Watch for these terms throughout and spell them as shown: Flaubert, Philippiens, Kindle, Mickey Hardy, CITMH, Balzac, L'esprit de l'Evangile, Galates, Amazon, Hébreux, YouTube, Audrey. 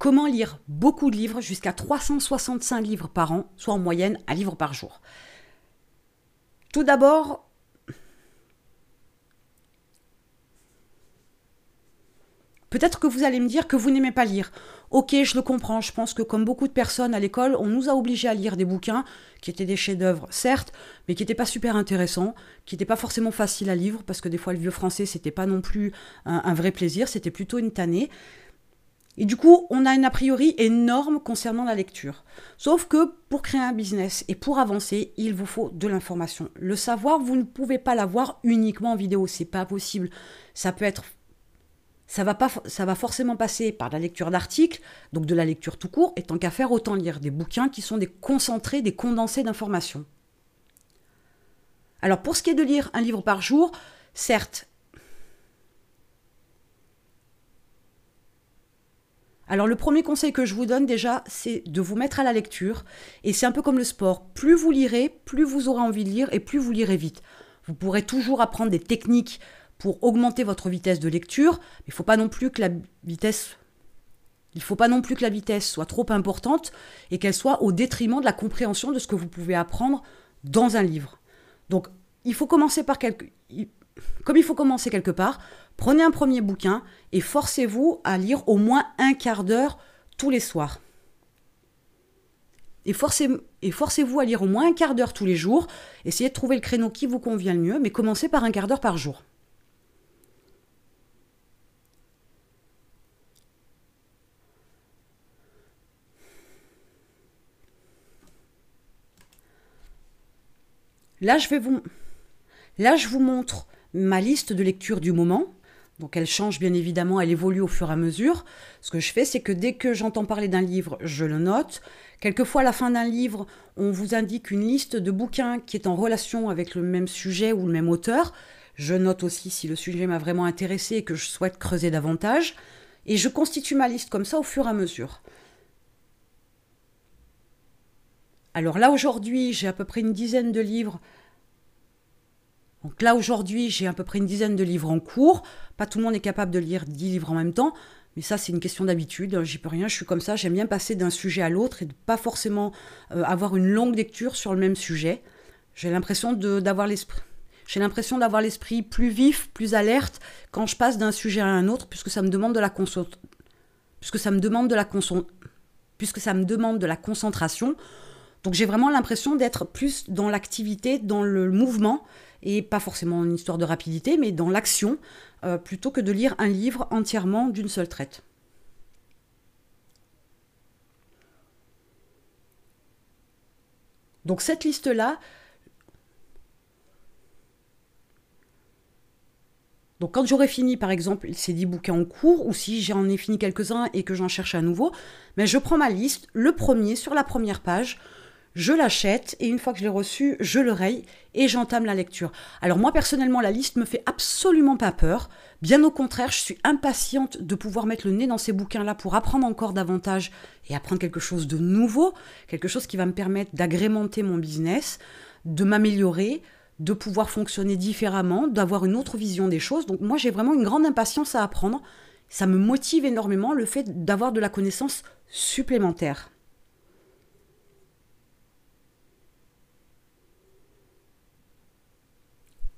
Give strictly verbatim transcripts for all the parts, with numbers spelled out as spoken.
Comment lire beaucoup de livres, jusqu'à trois cent soixante-cinq livres par an, soit en moyenne un livre par jour. Tout d'abord, peut-être que vous allez me dire que vous n'aimez pas lire. Ok, je le comprends, je pense que comme beaucoup de personnes à l'école, on nous a obligés à lire des bouquins qui étaient des chefs-d'œuvre, certes, mais qui n'étaient pas super intéressants, qui n'étaient pas forcément faciles à lire, parce que des fois le vieux français, c'était pas non plus un, un vrai plaisir, c'était plutôt une tannée. Et du coup, on a un a priori énorme concernant la lecture. Sauf que pour créer un business et pour avancer, il vous faut de l'information. Le savoir, vous ne pouvez pas l'avoir uniquement en vidéo, c'est pas possible. Ça peut être Ça va, pas, ça va forcément passer par la lecture d'articles, donc de la lecture tout court, et tant qu'à faire, autant lire des bouquins qui sont des concentrés, des condensés d'informations. Alors pour ce qui est de lire un livre par jour, certes... Alors le premier conseil que je vous donne déjà, c'est de vous mettre à la lecture, et c'est un peu comme le sport, plus vous lirez, plus vous aurez envie de lire, et plus vous lirez vite. Vous pourrez toujours apprendre des techniques pour augmenter votre vitesse de lecture, mais il ne faut pas non plus que la vitesse, il faut pas non plus que la vitesse soit trop importante et qu'elle soit au détriment de la compréhension de ce que vous pouvez apprendre dans un livre. Donc, il faut commencer par quelque... comme il faut commencer quelque part, prenez un premier bouquin et forcez-vous à lire au moins un quart d'heure tous les soirs. Et forcez, et forcez-vous à lire au moins un quart d'heure tous les jours. Essayez de trouver le créneau qui vous convient le mieux, mais commencez par un quart d'heure par jour. Là je, vais vous... Là, je vous montre ma liste de lecture du moment. Donc, elle change, bien évidemment, elle évolue au fur et à mesure. Ce que je fais, c'est que dès que j'entends parler d'un livre, je le note. Quelquefois, à la fin d'un livre, on vous indique une liste de bouquins qui est en relation avec le même sujet ou le même auteur. Je note aussi si le sujet m'a vraiment intéressé et que je souhaite creuser davantage. Et je constitue ma liste comme ça au fur et à mesure. Alors là, aujourd'hui, j'ai à peu près une dizaine de livres. Donc là, aujourd'hui, j'ai à peu près une dizaine de livres en cours. Pas tout le monde est capable de lire dix livres en même temps. Mais ça, c'est une question d'habitude. J'y peux rien, je suis comme ça. J'aime bien passer d'un sujet à l'autre et de pas forcément euh, avoir une longue lecture sur le même sujet. J'ai l'impression de, d'avoir l'esprit. J'ai l'impression d'avoir l'esprit plus vif, plus alerte quand je passe d'un sujet à un autre, puisque ça me demande de la conso... puisque ça me demande de la conso... puisque ça me demande de la concentration. Donc j'ai vraiment l'impression d'être plus dans l'activité, dans le mouvement, et pas forcément une histoire de rapidité, mais dans l'action, euh, plutôt que de lire un livre entièrement d'une seule traite. Donc cette liste-là, donc quand j'aurai fini par exemple ces dix bouquins en cours, ou si j'en ai fini quelques-uns et que j'en cherche à nouveau, mais je prends ma liste, le premier sur la première page, je l'achète, et une fois que je l'ai reçu, je le raye, et j'entame la lecture. Alors moi, personnellement, la liste me fait absolument pas peur. Bien au contraire, je suis impatiente de pouvoir mettre le nez dans ces bouquins-là pour apprendre encore davantage, et apprendre quelque chose de nouveau, quelque chose qui va me permettre d'agrémenter mon business, de m'améliorer, de pouvoir fonctionner différemment, d'avoir une autre vision des choses. Donc moi, j'ai vraiment une grande impatience à apprendre. Ça me motive énormément, le fait d'avoir de la connaissance supplémentaire.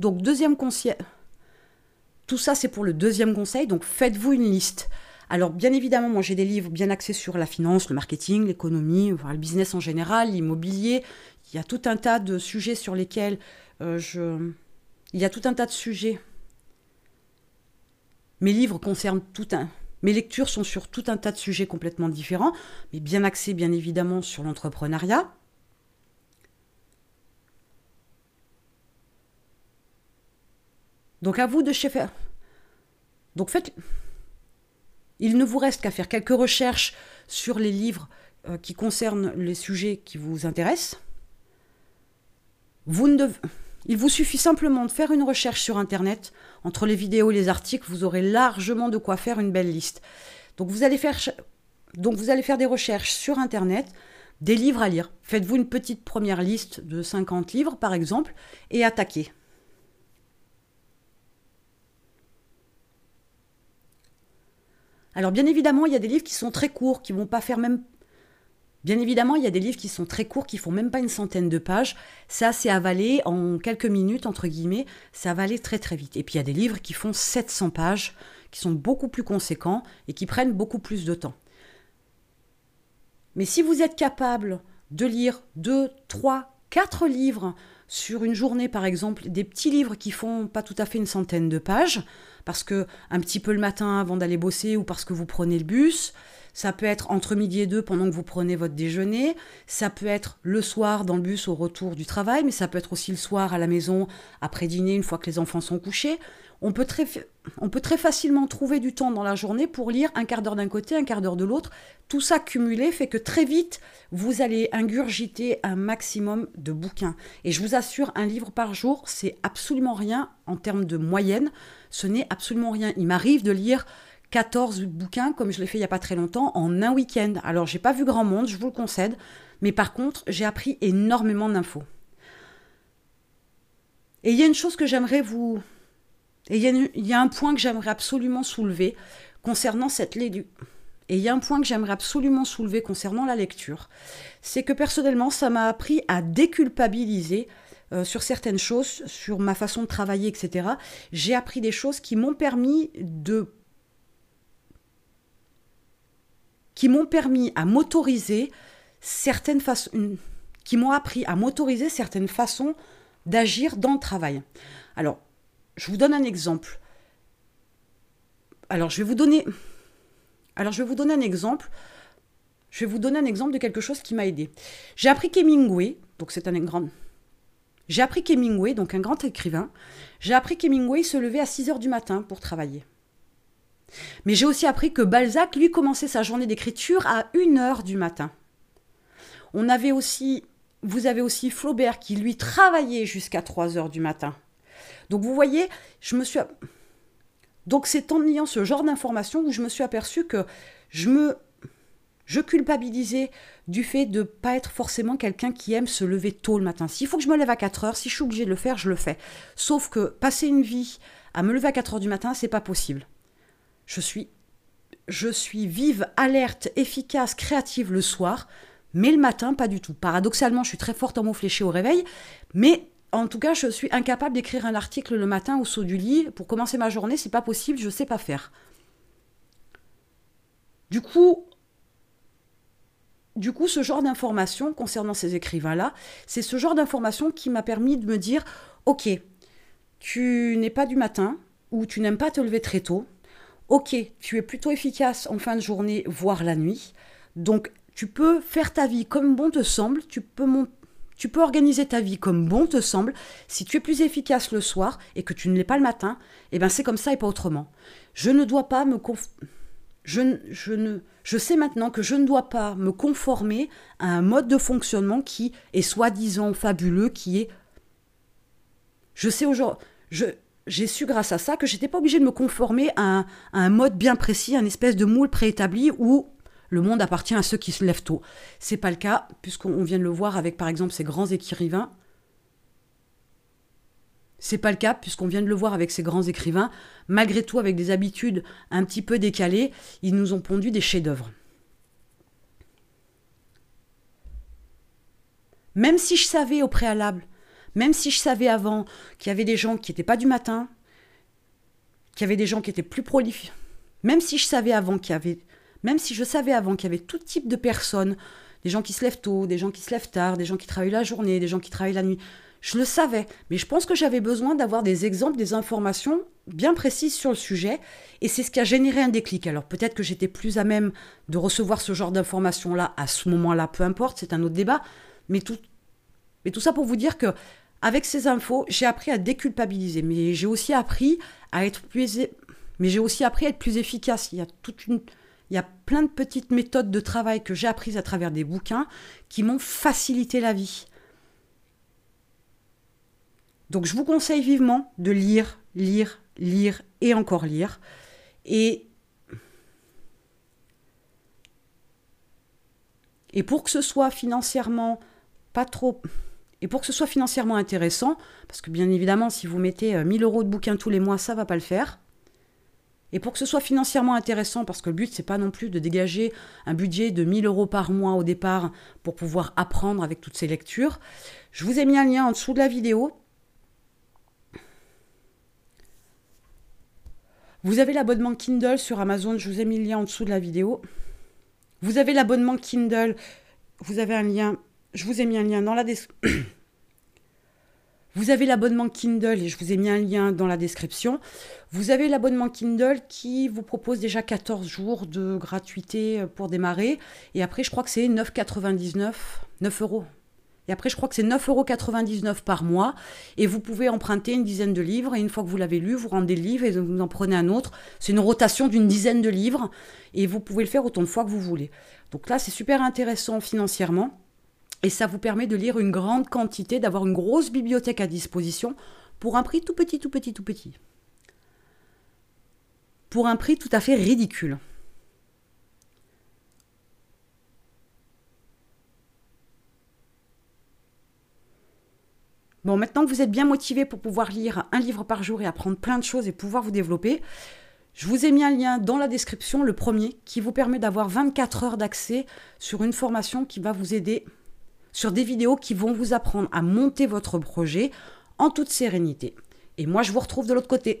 Donc, deuxième conseil, tout ça c'est pour le deuxième conseil, donc faites-vous une liste. Alors, bien évidemment, moi j'ai des livres bien axés sur la finance, le marketing, l'économie, enfin, le business en général, l'immobilier. Il y a tout un tas de sujets sur lesquels euh, je... Il y a tout un tas de sujets. Mes livres concernent tout un... Mes lectures sont sur tout un tas de sujets complètement différents, mais bien axés, bien évidemment, sur l'entrepreneuriat. Donc à vous de chez faire. Donc faites. Il ne vous reste qu'à faire quelques recherches sur les livres euh, qui concernent les sujets qui vous intéressent. Vous ne devez... Il vous suffit simplement de faire une recherche sur Internet. Entre les vidéos et les articles, vous aurez largement de quoi faire une belle liste. Donc vous allez faire, Donc vous allez faire des recherches sur Internet, des livres à lire. Faites-vous une petite première liste de cinquante livres, par exemple, et attaquez. Alors bien évidemment, il y a des livres qui sont très courts, qui vont pas faire même... Bien évidemment, il y a des livres qui sont très courts, qui font même pas une centaine de pages. Ça, c'est avalé en quelques minutes, entre guillemets. C'est avalé très, très vite. Et puis, il y a des livres qui font sept cents pages, qui sont beaucoup plus conséquents et qui prennent beaucoup plus de temps. Mais si vous êtes capable de lire deux, trois, quatre livres sur une journée, par exemple, des petits livres qui font pas tout à fait une centaine de pages, parce que un petit peu le matin avant d'aller bosser ou parce que vous prenez le bus... Ça peut être entre midi et deux pendant que vous prenez votre déjeuner, ça peut être le soir dans le bus au retour du travail, mais ça peut être aussi le soir à la maison, après dîner, une fois que les enfants sont couchés. On peut très, on peut très facilement trouver du temps dans la journée pour lire un quart d'heure d'un côté, un quart d'heure de l'autre. Tout ça cumulé fait que très vite, vous allez ingurgiter un maximum de bouquins. Et je vous assure, un livre par jour, c'est absolument rien en termes de moyenne. Ce n'est absolument rien. Il m'arrive de lire... quatorze bouquins, comme je l'ai fait il n'y a pas très longtemps, en un week-end. Alors, j'ai pas vu grand monde, je vous le concède, mais par contre, j'ai appris énormément d'infos. Et il y a une chose que j'aimerais vous... Et il y a une... il y a un point que j'aimerais absolument soulever concernant cette lecture. Et il y a un point que j'aimerais absolument soulever concernant la lecture. C'est que personnellement, ça m'a appris à déculpabiliser Euh, sur certaines choses, sur ma façon de travailler, et cetera. J'ai appris des choses qui m'ont permis de... qui m'ont permis à m'autoriser certaines façons, qui m'ont appris à m'autoriser certaines façons d'agir dans le travail. Alors, je vous donne un exemple. Alors, je vais vous donner, alors, je vais vous donner un exemple. Je vais vous donner un exemple de quelque chose qui m'a aidé. J'ai appris qu'Hemingway, donc c'est un grand, j'ai appris qu'Hemingway, donc un grand écrivain, j'ai appris qu'Hemingway se levait à six heures du matin pour travailler. Mais j'ai aussi appris que Balzac, lui, commençait sa journée d'écriture à une heure du matin. On avait aussi, vous avez aussi Flaubert qui, lui, travaillait jusqu'à trois heures du matin. Donc, vous voyez, je me suis... Donc, c'est en ayant ce genre d'informations où je me suis aperçue que je me... je culpabilisais du fait de ne pas être forcément quelqu'un qui aime se lever tôt le matin. S'il faut que je me lève à quatre heures, si je suis obligée de le faire, je le fais. Sauf que passer une vie à me lever à quatre heures du matin, c'est pas possible. Je suis, je suis vive, alerte, efficace, créative le soir, mais le matin, pas du tout. Paradoxalement, je suis très forte en mots fléchés au réveil, mais en tout cas, je suis incapable d'écrire un article le matin au saut du lit. Pour commencer ma journée, c'est pas possible, je sais pas faire. Du coup, du coup ce genre d'informations concernant ces écrivains-là, c'est ce genre d'informations qui m'a permis de me dire « Ok, tu n'es pas du matin ou tu n'aimes pas te lever très tôt. » Ok, tu es plutôt efficace en fin de journée, voire la nuit. Donc, tu peux faire ta vie comme bon te semble. Tu peux, mon... tu peux organiser ta vie comme bon te semble. Si tu es plus efficace le soir et que tu ne l'es pas le matin, eh ben c'est comme ça et pas autrement. Je ne dois pas me conf... je, n... je, ne... je sais maintenant que je ne dois pas me conformer à un mode de fonctionnement qui est soi-disant fabuleux, qui est... Je sais aujourd'hui... Je... J'ai su grâce à ça que j'étais pas obligée de me conformer à un, à un mode bien précis, à une espèce de moule préétabli où le monde appartient à ceux qui se lèvent tôt. C'est pas le cas, puisqu'on vient de le voir avec, par exemple, ces grands écrivains. C'est pas le cas, puisqu'on vient de le voir avec ces grands écrivains. Malgré tout, avec des habitudes un petit peu décalées, ils nous ont pondu des chefs-d'œuvre. Même si je savais au préalable... Même si je savais avant qu'il y avait des gens qui n'étaient pas du matin, qu'il y avait des gens qui étaient plus prolifiques, même si je savais avant qu'il y avait, même si je savais avant qu'il y avait tout type de personnes, des gens qui se lèvent tôt, des gens qui se lèvent tard, des gens qui travaillent la journée, des gens qui travaillent la nuit, je le savais. Mais je pense que j'avais besoin d'avoir des exemples, des informations bien précises sur le sujet, et c'est ce qui a généré un déclic. Alors peut-être que j'étais plus à même de recevoir ce genre d'informations-là à ce moment-là, peu importe, c'est un autre débat, mais tout, mais tout ça pour vous dire que avec ces infos, j'ai appris à déculpabiliser, mais j'ai aussi appris à être plus, mais j'ai aussi appris à être plus efficace. Il y a toute une, il y a plein de petites méthodes de travail que j'ai apprises à travers des bouquins qui m'ont facilité la vie. Donc, je vous conseille vivement de lire, lire, lire et encore lire. Et et pour que ce soit financièrement pas trop. Et pour que ce soit financièrement intéressant, parce que bien évidemment, si vous mettez mille euros de bouquins tous les mois, ça ne va pas le faire. Et pour que ce soit financièrement intéressant, parce que le but, c'est pas non plus de dégager un budget de mille euros par mois au départ pour pouvoir apprendre avec toutes ces lectures, je vous ai mis un lien en dessous de la vidéo. Vous avez l'abonnement Kindle sur Amazon, je vous ai mis le lien en dessous de la vidéo. Vous avez l'abonnement Kindle, vous avez un lien, je vous ai mis un lien dans la description. Vous avez l'abonnement Kindle, et je vous ai mis un lien dans la description. Vous avez l'abonnement Kindle qui vous propose déjà quatorze jours de gratuité pour démarrer. Et après, je crois que c'est neuf euros quatre-vingt-dix-neuf, neuf euros. Et après, je crois que c'est neuf euros quatre-vingt-dix-neuf par mois. Et vous pouvez emprunter une dizaine de livres. Et une fois que vous l'avez lu, vous rendez le livre et vous en prenez un autre. C'est une rotation d'une dizaine de livres. Et vous pouvez le faire autant de fois que vous voulez. Donc là, c'est super intéressant financièrement. Et ça vous permet de lire une grande quantité, d'avoir une grosse bibliothèque à disposition pour un prix tout petit, tout petit, tout petit. Pour un prix tout à fait ridicule. Bon, maintenant que vous êtes bien motivé pour pouvoir lire un livre par jour et apprendre plein de choses et pouvoir vous développer, je vous ai mis un lien dans la description, le premier, qui vous permet d'avoir vingt-quatre heures d'accès sur une formation qui va vous aider, sur des vidéos qui vont vous apprendre à monter votre projet en toute sérénité. Et moi, je vous retrouve de l'autre côté.